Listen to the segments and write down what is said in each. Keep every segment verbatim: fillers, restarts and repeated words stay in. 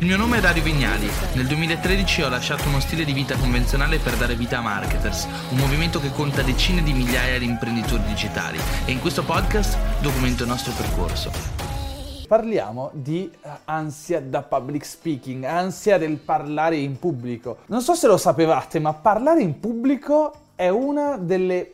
Il mio nome è Dario Vignali. Nel duemilatredici ho lasciato uno stile di vita convenzionale per dare vita a Marketers, un movimento che conta decine di migliaia di imprenditori digitali, e in questo podcast documento il nostro percorso. Parliamo di ansia da public speaking, ansia del parlare in pubblico. Non so se lo sapevate, ma parlare in pubblico è una delle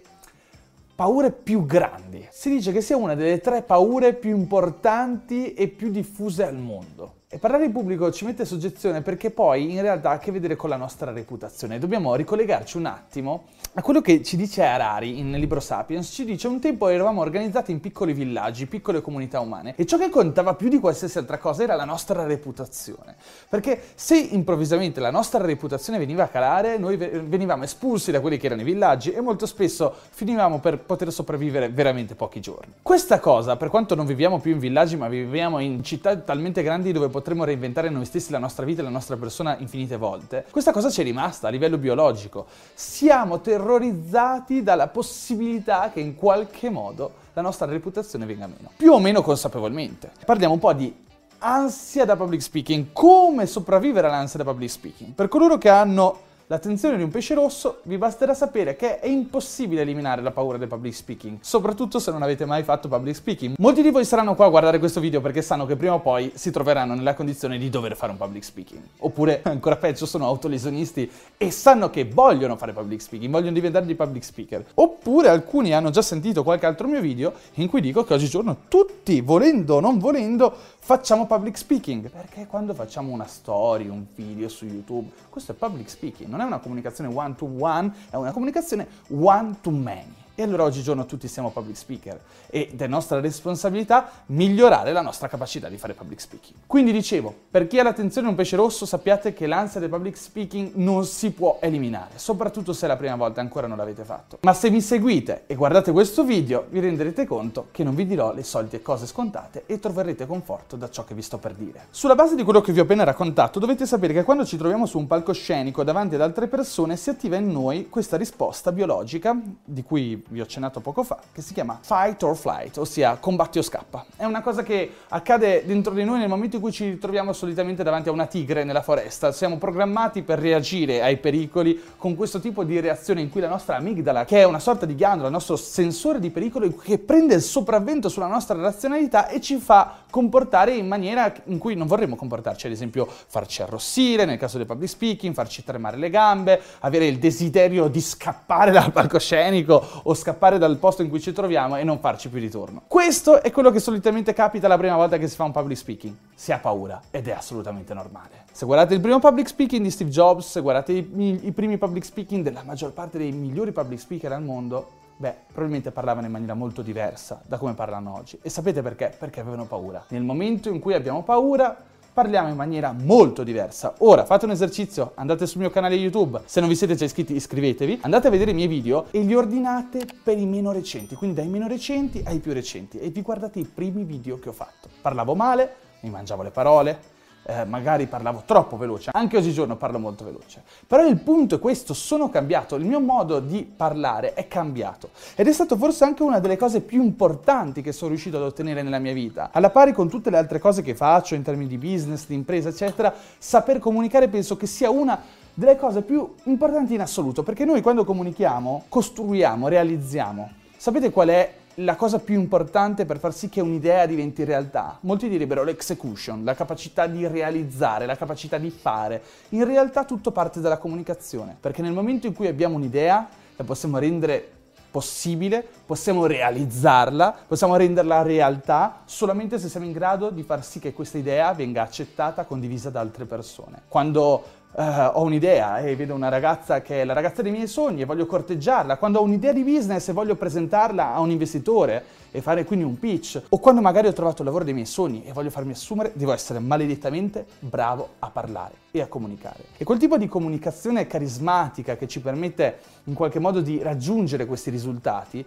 paure più grandi. Si dice che sia una delle tre paure più importanti e più diffuse al mondo. E parlare in pubblico ci mette soggezione perché poi in realtà ha a che vedere con la nostra reputazione. Dobbiamo ricollegarci un attimo a quello che ci dice Harari nel libro Sapiens. Ci dice: un tempo eravamo organizzati in piccoli villaggi, piccole comunità umane, e ciò che contava più di qualsiasi altra cosa era la nostra reputazione. Perché se improvvisamente la nostra reputazione veniva a calare, noi venivamo espulsi da quelli che erano i villaggi e molto spesso finivamo per poter sopravvivere veramente pochi giorni. Questa cosa, per quanto non viviamo più in villaggi ma viviamo in città talmente grandi dove potremmo reinventare noi stessi, la nostra vita e la nostra persona infinite volte, questa cosa ci è rimasta a livello biologico. Siamo terrorizzati dalla possibilità che in qualche modo la nostra reputazione venga meno, più o meno consapevolmente. Parliamo un po' di ansia da public speaking, come sopravvivere all'ansia da public speaking. Per coloro che hanno l'attenzione di un pesce rosso, vi basterà sapere che è impossibile eliminare la paura del public speaking, soprattutto se non avete mai fatto public speaking. Molti di voi saranno qua a guardare questo video perché sanno che prima o poi si troveranno nella condizione di dover fare un public speaking. Oppure, ancora peggio, sono autolesionisti e sanno che vogliono fare public speaking, vogliono diventare dei public speaker. Oppure alcuni hanno già sentito qualche altro mio video in cui dico che oggigiorno tutti, volendo o non volendo, facciamo public speaking. Perché quando facciamo una story, un video su YouTube, questo è public speaking, non è una comunicazione one to one, è una comunicazione one to many. E allora oggigiorno tutti siamo public speaker ed è nostra responsabilità migliorare la nostra capacità di fare public speaking. Quindi dicevo, per chi ha l'attenzione di un pesce rosso, sappiate che l'ansia del public speaking non si può eliminare, soprattutto se è la prima volta, ancora non l'avete fatto. Ma se mi seguite e guardate questo video, vi renderete conto che non vi dirò le solite cose scontate e troverete conforto da ciò che vi sto per dire. Sulla base di quello che vi ho appena raccontato, dovete sapere che quando ci troviamo su un palcoscenico davanti ad altre persone, si attiva in noi questa risposta biologica, di cui vi ho accennato poco fa, che si chiama fight or flight, ossia combatti o scappa. È una cosa che accade dentro di noi nel momento in cui ci ritroviamo solitamente davanti a una tigre nella foresta. Siamo programmati per reagire ai pericoli con questo tipo di reazione in cui la nostra amigdala, che è una sorta di ghiandola, il nostro sensore di pericolo, che prende il sopravvento sulla nostra razionalità e ci fa comportare in maniera in cui non vorremmo comportarci, ad esempio farci arrossire nel caso del public speaking, farci tremare le gambe, avere il desiderio di scappare dal palcoscenico o scappare dal posto in cui ci troviamo e non farci più ritorno. Questo è quello che solitamente capita la prima volta che si fa un public speaking. Si ha paura ed è assolutamente normale. Se guardate il primo public speaking di Steve Jobs, se guardate i, i primi public speaking della maggior parte dei migliori public speaker al mondo, beh, probabilmente parlavano in maniera molto diversa da come parlano oggi. E sapete perché? Perché avevano paura. Nel momento in cui abbiamo paura, parliamo in maniera molto diversa. Ora, fate un esercizio, andate sul mio canale YouTube, se non vi siete già iscritti iscrivetevi, andate a vedere i miei video e li ordinate per i meno recenti, quindi dai meno recenti ai più recenti, e vi guardate i primi video che ho fatto. Parlavo male, mi mangiavo le parole, Eh, magari parlavo troppo veloce, anche oggigiorno parlo molto veloce, però il punto è questo: sono cambiato, il mio modo di parlare è cambiato, ed è stato forse anche una delle cose più importanti che sono riuscito ad ottenere nella mia vita, alla pari con tutte le altre cose che faccio in termini di business, di impresa eccetera. Saper comunicare penso che sia una delle cose più importanti in assoluto, perché noi quando comunichiamo costruiamo, realizziamo. Sapete qual è la cosa più importante per far sì che un'idea diventi realtà? Molti direbbero l'execution, la capacità di realizzare, la capacità di fare. In realtà tutto parte dalla comunicazione, perché nel momento in cui abbiamo un'idea, la possiamo rendere possibile, possiamo realizzarla, possiamo renderla realtà solamente se siamo in grado di far sì che questa idea venga accettata, condivisa da altre persone. Quando Uh, ho un'idea e vedo una ragazza che è la ragazza dei miei sogni e voglio corteggiarla, quando ho un'idea di business e voglio presentarla a un investitore e fare quindi un pitch, o quando magari ho trovato il lavoro dei miei sogni e voglio farmi assumere, devo essere maledettamente bravo a parlare e a comunicare. E quel tipo di comunicazione carismatica che ci permette in qualche modo di raggiungere questi risultati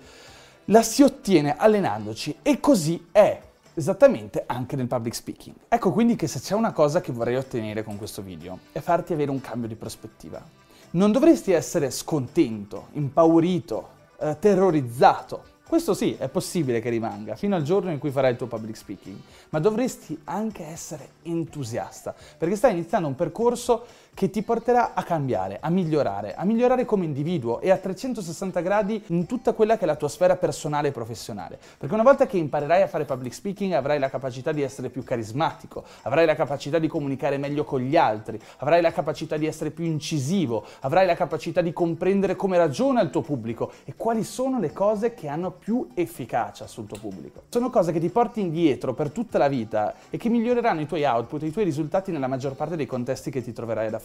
la si ottiene allenandoci, e così è esattamente anche nel public speaking. Ecco quindi che se c'è una cosa che vorrei ottenere con questo video è farti avere un cambio di prospettiva. Non dovresti essere scontento, impaurito, eh, terrorizzato Questo sì, è possibile che rimanga, fino al giorno in cui farai il tuo public speaking, ma dovresti anche essere entusiasta, perché stai iniziando un percorso che ti porterà a cambiare, a migliorare, a migliorare come individuo e a trecentosessanta gradi in tutta quella che è la tua sfera personale e professionale. Perché una volta che imparerai a fare public speaking avrai la capacità di essere più carismatico, avrai la capacità di comunicare meglio con gli altri, avrai la capacità di essere più incisivo, avrai la capacità di comprendere come ragiona il tuo pubblico e quali sono le cose che hanno più efficacia sul tuo pubblico. Sono cose che ti porti indietro per tutta la vita e che miglioreranno i tuoi output e i tuoi risultati nella maggior parte dei contesti che ti troverai ad affrontare.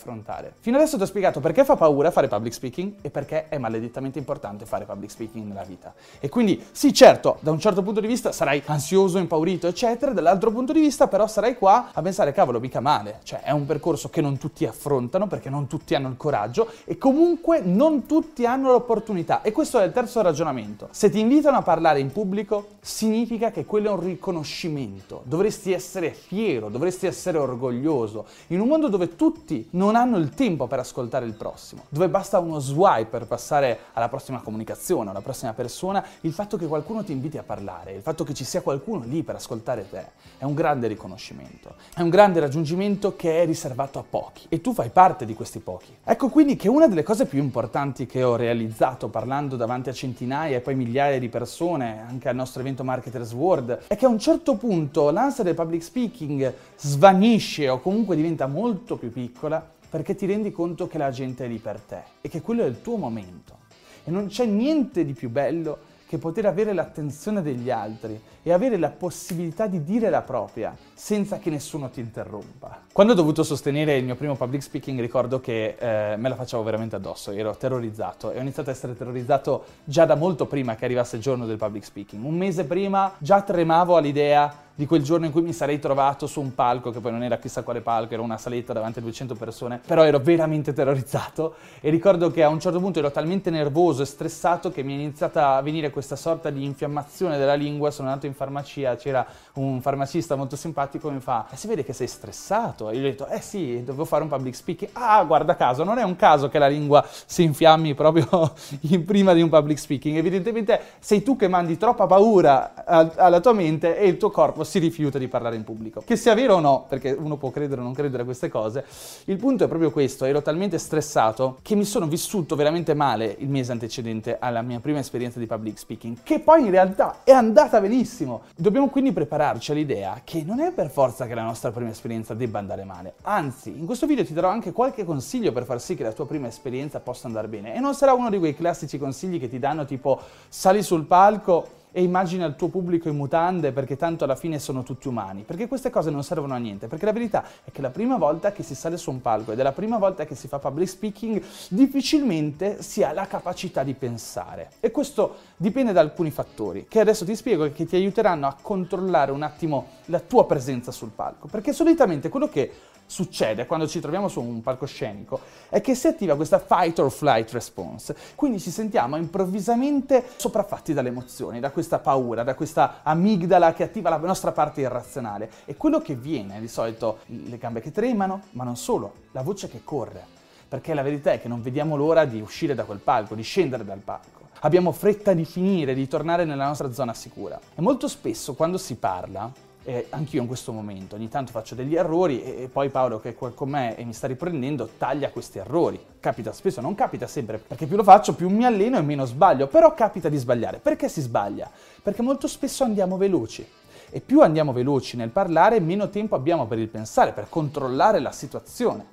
Fino adesso ti ho spiegato perché fa paura fare public speaking e perché è maledettamente importante fare public speaking nella vita. E quindi sì, certo, da un certo punto di vista sarai ansioso, impaurito, eccetera, dall'altro punto di vista però sarai qua a pensare, cavolo, mica male, cioè è un percorso che non tutti affrontano perché non tutti hanno il coraggio e comunque non tutti hanno l'opportunità. E questo è il terzo ragionamento. Se ti invito a parlare in pubblico significa che quello è un riconoscimento, dovresti essere fiero, dovresti essere orgoglioso, in un mondo dove tutti non hanno il tempo per ascoltare il prossimo, dove basta uno swipe per passare alla prossima comunicazione, alla prossima persona, il fatto che qualcuno ti inviti a parlare, il fatto che ci sia qualcuno lì per ascoltare te, è un grande riconoscimento, è un grande raggiungimento che è riservato a pochi e tu fai parte di questi pochi. Ecco quindi che una delle cose più importanti che ho realizzato parlando davanti a centinaia e poi migliaia di persone, anche al nostro evento Marketers World, è che a un certo punto l'ansia del public speaking svanisce o comunque diventa molto più piccola perché ti rendi conto che la gente è lì per te e che quello è il tuo momento. E non c'è niente di più bello che poter avere l'attenzione degli altri e avere la possibilità di dire la propria senza che nessuno ti interrompa. Quando ho dovuto sostenere il mio primo public speaking ricordo che eh, me la facevo veramente addosso, ero terrorizzato e ho iniziato a essere terrorizzato già da molto prima che arrivasse il giorno del public speaking. Un mese prima già tremavo all'idea di quel giorno in cui mi sarei trovato su un palco, che poi non era chissà quale palco, era una saletta davanti a duecento persone, però ero veramente terrorizzato e ricordo che a un certo punto ero talmente nervoso e stressato che mi è iniziata a venire questa sorta di infiammazione della lingua. Sono andato in farmacia, c'era un farmacista molto simpatico e mi fa, eh, si vede che sei stressato? E io gli ho detto, eh sì, dovevo fare un public speaking. Ah, guarda caso, non è un caso che la lingua si infiammi proprio in prima di un public speaking. Evidentemente sei tu che mandi troppa paura alla tua mente e il tuo corpo si rifiuta di parlare in pubblico. Che sia vero o no, perché uno può credere o non credere a queste cose, il punto è proprio questo, ero talmente stressato che mi sono vissuto veramente male il mese antecedente alla mia prima esperienza di public speaking, che poi in realtà è andata benissimo. Dobbiamo quindi prepararci all'idea che non è per forza che la nostra prima esperienza debba andare male, anzi, in questo video ti darò anche qualche consiglio per far sì che la tua prima esperienza possa andare bene, e non sarà uno di quei classici consigli che ti danno tipo sali sul palco e immagina il tuo pubblico in mutande perché tanto alla fine sono tutti umani, perché queste cose non servono a niente, perché la verità è che la prima volta che si sale su un palco ed è la prima volta che si fa public speaking difficilmente si ha la capacità di pensare, e questo dipende da alcuni fattori che adesso ti spiego e che ti aiuteranno a controllare un attimo la tua presenza sul palco, perché solitamente quello che succede quando ci troviamo su un palcoscenico è che si attiva questa fight or flight response, quindi ci sentiamo improvvisamente sopraffatti dalle emozioni, da questa paura, da questa amigdala che attiva la nostra parte irrazionale, e quello che viene di solito le gambe che tremano, ma non solo, la voce che corre, perché la verità è che non vediamo l'ora di uscire da quel palco, di scendere dal palco. Abbiamo fretta di finire, di tornare nella nostra zona sicura, e molto spesso quando si parla, Eh, anch'io in questo momento ogni tanto faccio degli errori e poi Paolo, che è qua con me e mi sta riprendendo, taglia questi errori. Capita spesso, non capita sempre, perché più lo faccio più mi alleno e meno sbaglio, però capita di sbagliare. Perché si sbaglia? Perché molto spesso andiamo veloci, e più andiamo veloci nel parlare meno tempo abbiamo per il pensare, per controllare la situazione.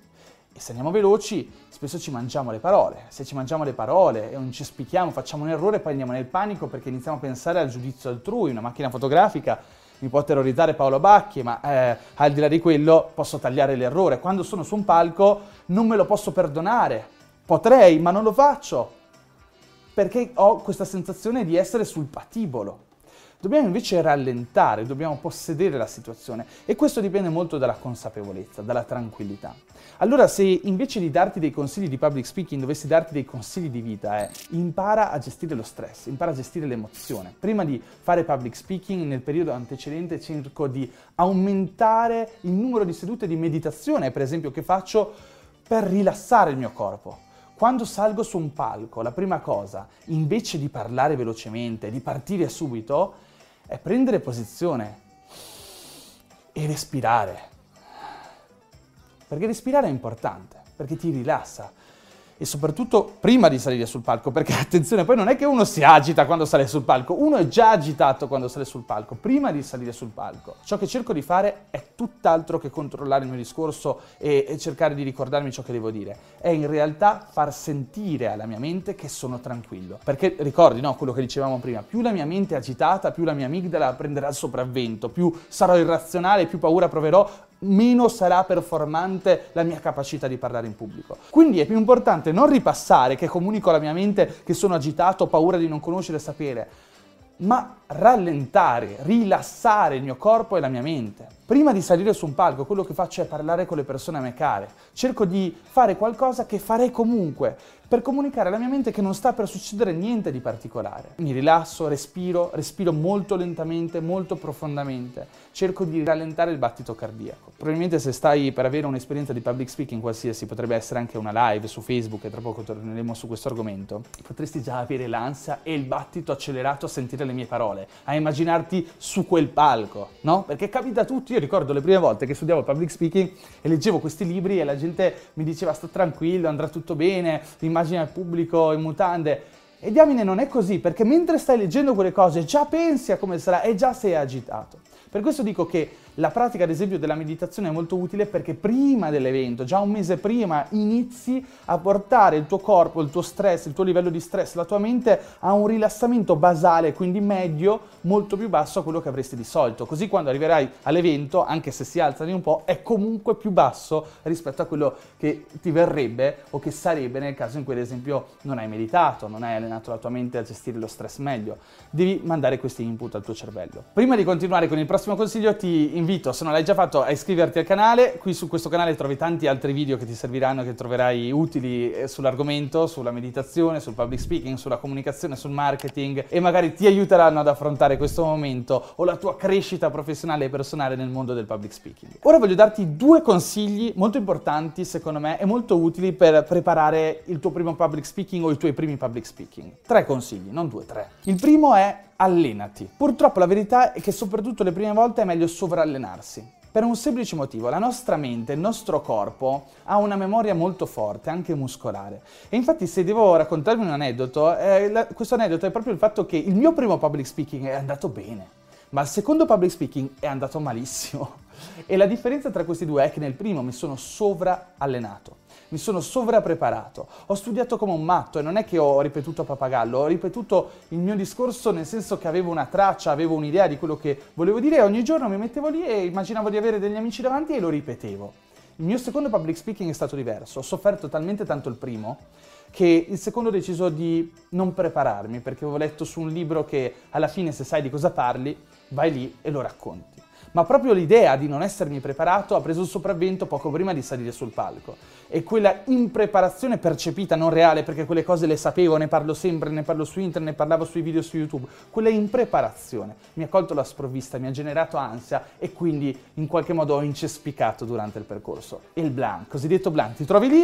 E se andiamo veloci, spesso ci mangiamo le parole. Se ci mangiamo le parole e non ci spieghiamo, facciamo un errore, poi andiamo nel panico perché iniziamo a pensare al giudizio altrui. Una macchina fotografica mi può terrorizzare Paolo Bacchi, ma eh, al di là di quello posso tagliare l'errore. Quando sono su un palco non me lo posso perdonare. Potrei, ma non lo faccio, perché ho questa sensazione di essere sul patibolo. Dobbiamo invece rallentare, dobbiamo possedere la situazione, e questo dipende molto dalla consapevolezza, dalla tranquillità. Allora, se invece di darti dei consigli di public speaking dovessi darti dei consigli di vita, è impara a gestire lo stress, impara a gestire l'emozione. Prima di fare public speaking, nel periodo antecedente cerco di aumentare il numero di sedute di meditazione, per esempio, che faccio per rilassare il mio corpo. Quando salgo su un palco, la prima cosa, invece di parlare velocemente, di partire subito, è prendere posizione e respirare. Perché respirare è importante, perché ti rilassa. E soprattutto prima di salire sul palco, perché attenzione, poi non è che uno si agita quando sale sul palco, uno è già agitato quando sale sul palco, prima di salire sul palco. Ciò che cerco di fare è tutt'altro che controllare il mio discorso e, e cercare di ricordarmi ciò che devo dire. È in realtà far sentire alla mia mente che sono tranquillo. Perché ricordi, no, quello che dicevamo prima, più la mia mente è agitata, più la mia amigdala prenderà il sopravvento, più sarò irrazionale, più paura proverò, meno sarà performante la mia capacità di parlare in pubblico. Quindi è più importante non ripassare che comunico alla mia mente che sono agitato, ho paura di non conoscere e sapere, ma rallentare, rilassare il mio corpo e la mia mente. Prima di salire su un palco, quello che faccio è parlare con le persone a me care. Cerco di fare qualcosa che farei comunque, per comunicare alla mia mente che non sta per succedere niente di particolare. Mi rilasso, respiro, respiro molto lentamente, molto profondamente. Cerco di rallentare il battito cardiaco. Probabilmente se stai per avere un'esperienza di public speaking qualsiasi, potrebbe essere anche una live su Facebook, e tra poco torneremo su questo argomento, potresti già avere l'ansia e il battito accelerato a sentire le mie parole, a immaginarti su quel palco, no? Perché capita a tutti. Io ricordo le prime volte che studiavo public speaking e leggevo questi libri e la gente mi diceva sta tranquillo, andrà tutto bene, immagina il pubblico in mutande. E diamine non è così, perché mentre stai leggendo quelle cose già pensi a come sarà e già sei agitato. Per questo dico che la pratica, ad esempio, della meditazione è molto utile, perché prima dell'evento, già un mese prima, inizi a portare il tuo corpo, il tuo stress, il tuo livello di stress, la tua mente a un rilassamento basale, quindi medio, molto più basso a quello che avresti di solito. Così quando arriverai all'evento, anche se si alza di un po', è comunque più basso rispetto a quello che ti verrebbe o che sarebbe nel caso in cui, ad esempio, non hai meditato, non hai allenato la tua mente a gestire lo stress meglio. Devi mandare questi input al tuo cervello. Prima di continuare con il prossimo consiglio, ti invito invito, se non l'hai già fatto, a iscriverti al canale. Qui su questo canale trovi tanti altri video che ti serviranno, che troverai utili sull'argomento, sulla meditazione, sul public speaking, sulla comunicazione, sul marketing, e magari ti aiuteranno ad affrontare questo momento o la tua crescita professionale e personale nel mondo del public speaking. Ora voglio darti due consigli molto importanti, secondo me, e molto utili per preparare il tuo primo public speaking o i tuoi primi public speaking. Tre consigli, non due, tre. Il primo è: allenati. Purtroppo la verità è che soprattutto le prime volte è meglio sovraallenarsi, per un semplice motivo: la nostra mente, il nostro corpo ha una memoria molto forte, anche muscolare. E infatti, se devo raccontarvi un aneddoto, eh, la, questo aneddoto è proprio il fatto che il mio primo public speaking è andato bene, ma il secondo public speaking è andato malissimo. E la differenza tra questi due è che nel primo mi sono sovraallenato, mi sono sovrapreparato, ho studiato come un matto, e non è che ho ripetuto a pappagallo, ho ripetuto il mio discorso, nel senso che avevo una traccia, avevo un'idea di quello che volevo dire, e ogni giorno mi mettevo lì e immaginavo di avere degli amici davanti e lo ripetevo. Il mio secondo public speaking è stato diverso, ho sofferto talmente tanto il primo che il secondo ho deciso di non prepararmi, perché avevo letto su un libro che alla fine, se sai di cosa parli, vai lì e lo racconti. Ma proprio l'idea di non essermi preparato ha preso il sopravvento poco prima di salire sul palco, e quella impreparazione percepita, non reale, perché quelle cose le sapevo, ne parlo sempre, ne parlo su internet, ne parlavo sui video su YouTube, quella impreparazione mi ha colto alla sprovvista, mi ha generato ansia, e quindi in qualche modo ho incespicato durante il percorso. E il blank, cosiddetto blank, ti trovi lì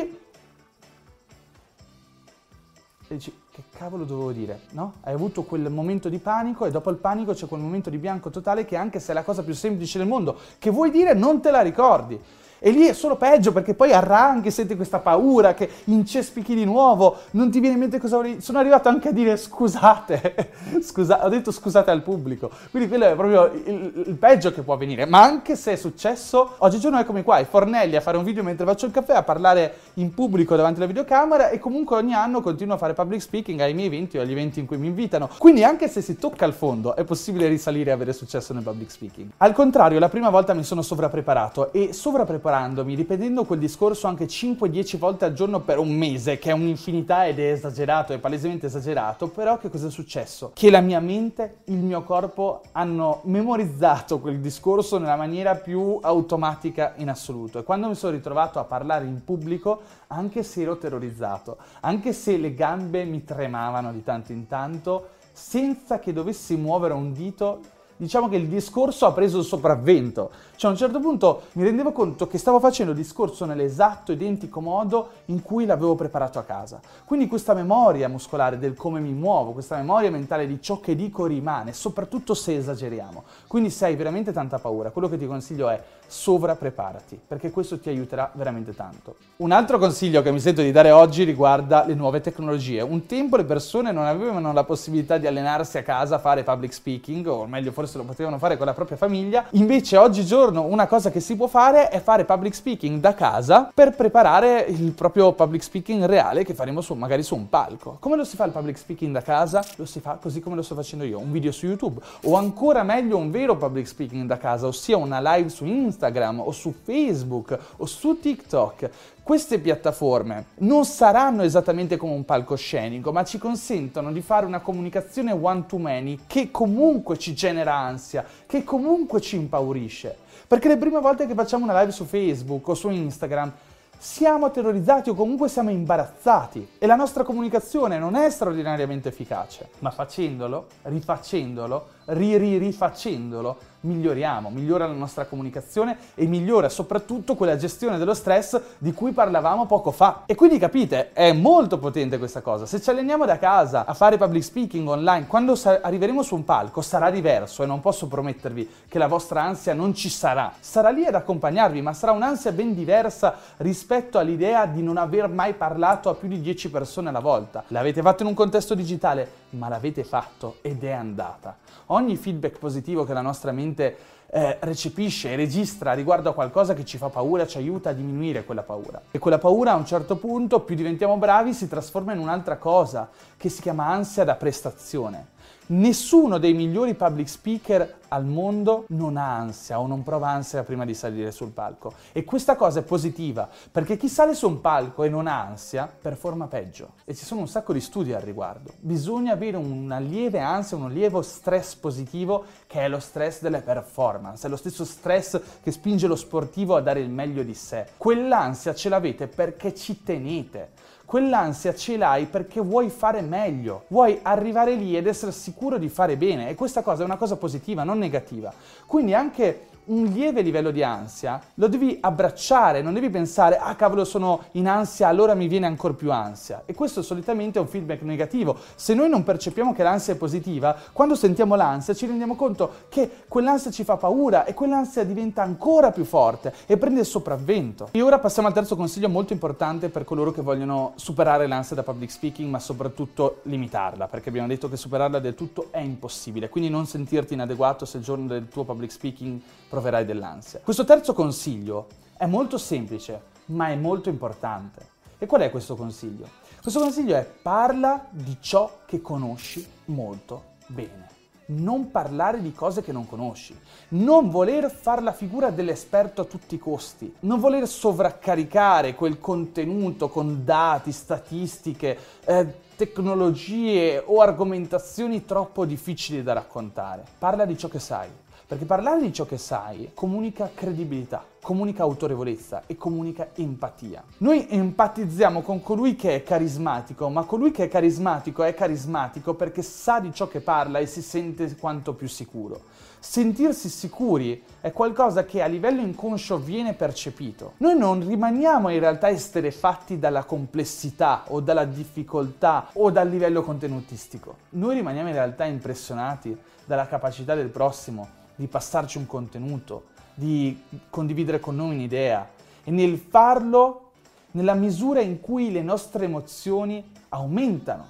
e dici: che cavolo dovevo dire, no? Hai avuto quel momento di panico, e dopo il panico c'è quel momento di bianco totale che, anche se è la cosa più semplice del mondo che vuoi dire, non te la ricordi. E lì è solo peggio, perché poi arranchi, senti questa paura che incespichi di nuovo, non ti viene in mente cosa volevi. Sono arrivato anche a dire scusate, scusa, ho detto scusate al pubblico. Quindi quello è proprio il, il peggio che può avvenire. Ma anche se è successo, oggigiorno eccomi qua, i fornelli, a fare un video mentre faccio il caffè, a parlare in pubblico davanti alla videocamera, e comunque ogni anno continuo a fare public speaking ai miei eventi o agli eventi in cui mi invitano. Quindi anche se si tocca il fondo è possibile risalire e avere successo nel public speaking. Al contrario, la prima volta mi sono sovrapreparato, e sovrapreparandomi, ripetendo quel discorso anche cinque dieci volte al giorno per un mese, che è un'infinità ed è esagerato, è palesemente esagerato, però che cosa è successo? Che la mia mente, il mio corpo hanno memorizzato quel discorso nella maniera più automatica in assoluto, e quando mi sono ritrovato a parlare in pubblico, anche se ero terrorizzato, anche se le gambe mi tremavano di tanto in tanto, senza che dovessi muovere un dito, diciamo che il discorso ha preso il sopravvento. Cioè a un certo punto mi rendevo conto che stavo facendo il discorso nell'esatto identico modo in cui l'avevo preparato a casa. Quindi questa memoria muscolare del come mi muovo, questa memoria mentale di ciò che dico rimane, soprattutto se esageriamo. Quindi se hai veramente tanta paura, quello che ti consiglio è sovrapreparati, perché questo ti aiuterà veramente tanto. Un altro consiglio che mi sento di dare oggi riguarda le nuove tecnologie. Un tempo le persone non avevano la possibilità di allenarsi a casa a fare public speaking, o meglio forse lo potevano fare con la propria famiglia, invece oggigiorno una cosa che si può fare è fare public speaking da casa per preparare il proprio public speaking reale che faremo su, magari su un palco. Come lo si fa il public speaking da casa? Lo si fa così come lo sto facendo io, un video su YouTube, o ancora meglio un vero public speaking da casa, ossia una live su Instagram o su Facebook o su TikTok. Queste piattaforme non saranno esattamente come un palcoscenico, ma ci consentono di fare una comunicazione one to many che comunque ci genera ansia, che comunque ci impaurisce. Perché le prime volte che facciamo una live su Facebook o su Instagram siamo terrorizzati o comunque siamo imbarazzati e la nostra comunicazione non è straordinariamente efficace, ma facendolo, rifacendolo, ri-ri-rifacendolo, miglioriamo, migliora la nostra comunicazione e migliora soprattutto quella gestione dello stress di cui parlavamo poco fa. E quindi capite, è molto potente questa cosa. Se ci alleniamo da casa a fare public speaking online, quando arriveremo su un palco sarà diverso e non posso promettervi che la vostra ansia non ci sarà. Sarà lì ad accompagnarvi, ma sarà un'ansia ben diversa rispetto all'idea di non aver mai parlato a più di dieci persone alla volta. L'avete fatto in un contesto digitale, ma l'avete fatto ed è andata. Ogni feedback positivo che la nostra mente Eh, recepisce e registra riguardo a qualcosa che ci fa paura, ci aiuta a diminuire quella paura. E quella paura a un certo punto, più diventiamo bravi, si trasforma in un'altra cosa che si chiama ansia da prestazione. Nessuno dei migliori public speaker al mondo non ha ansia o non prova ansia prima di salire sul palco. E questa cosa è positiva, perché chi sale su un palco e non ha ansia performa peggio. E ci sono un sacco di studi al riguardo. Bisogna avere una lieve ansia, un lieve stress positivo, che è lo stress delle performance, è lo stesso stress che spinge lo sportivo a dare il meglio di sé. Quell'ansia ce l'avete perché ci tenete. Quell'ansia ce l'hai perché vuoi fare meglio, vuoi arrivare lì ed essere sicuro di fare bene, e questa cosa è una cosa positiva, non negativa. Quindi anche un lieve livello di ansia lo devi abbracciare, non devi pensare ah cavolo sono in ansia allora mi viene ancora più ansia, e questo solitamente è un feedback negativo. Se noi non percepiamo che l'ansia è positiva, quando sentiamo l'ansia ci rendiamo conto che quell'ansia ci fa paura e quell'ansia diventa ancora più forte e prende il sopravvento. E ora passiamo al terzo consiglio molto importante per coloro che vogliono superare l'ansia da public speaking, ma soprattutto limitarla, perché abbiamo detto che superarla del tutto è impossibile, quindi non sentirti inadeguato se il giorno del tuo public speaking proverai dell'ansia. Questo terzo consiglio è molto semplice, ma è molto importante. E qual è questo consiglio? Questo consiglio è: parla di ciò che conosci molto bene. Non parlare di cose che non conosci. Non voler fare la figura dell'esperto a tutti i costi. Non voler sovraccaricare quel contenuto con dati, statistiche, eh, tecnologie o argomentazioni troppo difficili da raccontare. Parla di ciò che sai. Perché parlare di ciò che sai comunica credibilità, comunica autorevolezza e comunica empatia. Noi empatizziamo con colui che è carismatico, ma colui che è carismatico è carismatico perché sa di ciò che parla e si sente quanto più sicuro. Sentirsi sicuri è qualcosa che a livello inconscio viene percepito. Noi non rimaniamo in realtà esterefatti dalla complessità o dalla difficoltà o dal livello contenutistico. Noi rimaniamo in realtà impressionati dalla capacità del prossimo di passarci un contenuto, di condividere con noi un'idea, e nel farlo nella misura in cui le nostre emozioni aumentano.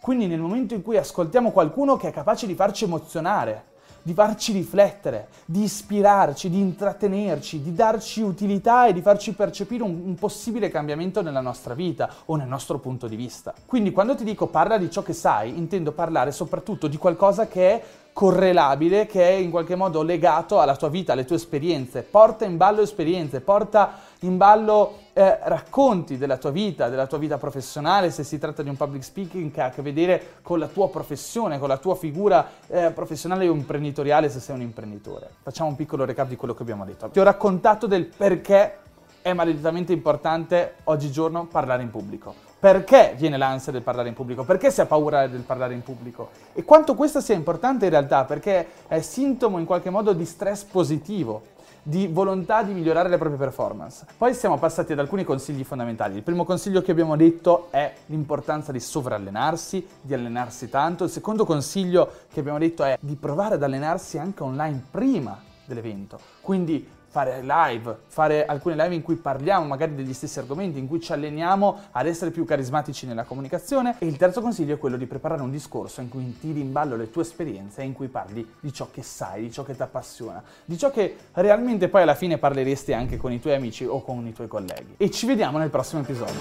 Quindi nel momento in cui ascoltiamo qualcuno che è capace di farci emozionare, di farci riflettere, di ispirarci, di intrattenerci, di darci utilità e di farci percepire un, un possibile cambiamento nella nostra vita o nel nostro punto di vista. Quindi quando ti dico parla di ciò che sai, intendo parlare soprattutto di qualcosa che è correlabile, che è in qualche modo legato alla tua vita, alle tue esperienze. Porta in ballo esperienze, porta in ballo eh, racconti della tua vita, della tua vita professionale, se si tratta di un public speaking che ha a che vedere con la tua professione, con la tua figura eh, professionale o imprenditoriale se sei un imprenditore. Facciamo un piccolo recap di quello che abbiamo detto. Ti ho raccontato del perché è maledettamente importante oggigiorno parlare in pubblico. Perché viene l'ansia del parlare in pubblico? Perché si ha paura del parlare in pubblico? E quanto questa sia importante in realtà, perché è sintomo in qualche modo di stress positivo, di volontà di migliorare le proprie performance. Poi siamo passati ad alcuni consigli fondamentali. Il primo consiglio che abbiamo detto è l'importanza di sovrallenarsi, di allenarsi tanto. Il secondo consiglio che abbiamo detto è di provare ad allenarsi anche online prima dell'evento. Quindi fare live, fare alcune live in cui parliamo magari degli stessi argomenti, in cui ci alleniamo ad essere più carismatici nella comunicazione. E il terzo consiglio è quello di preparare un discorso in cui tiri in ballo le tue esperienze e in cui parli di ciò che sai, di ciò che ti appassiona, di ciò che realmente poi alla fine parleresti anche con i tuoi amici o con i tuoi colleghi. E ci vediamo nel prossimo episodio.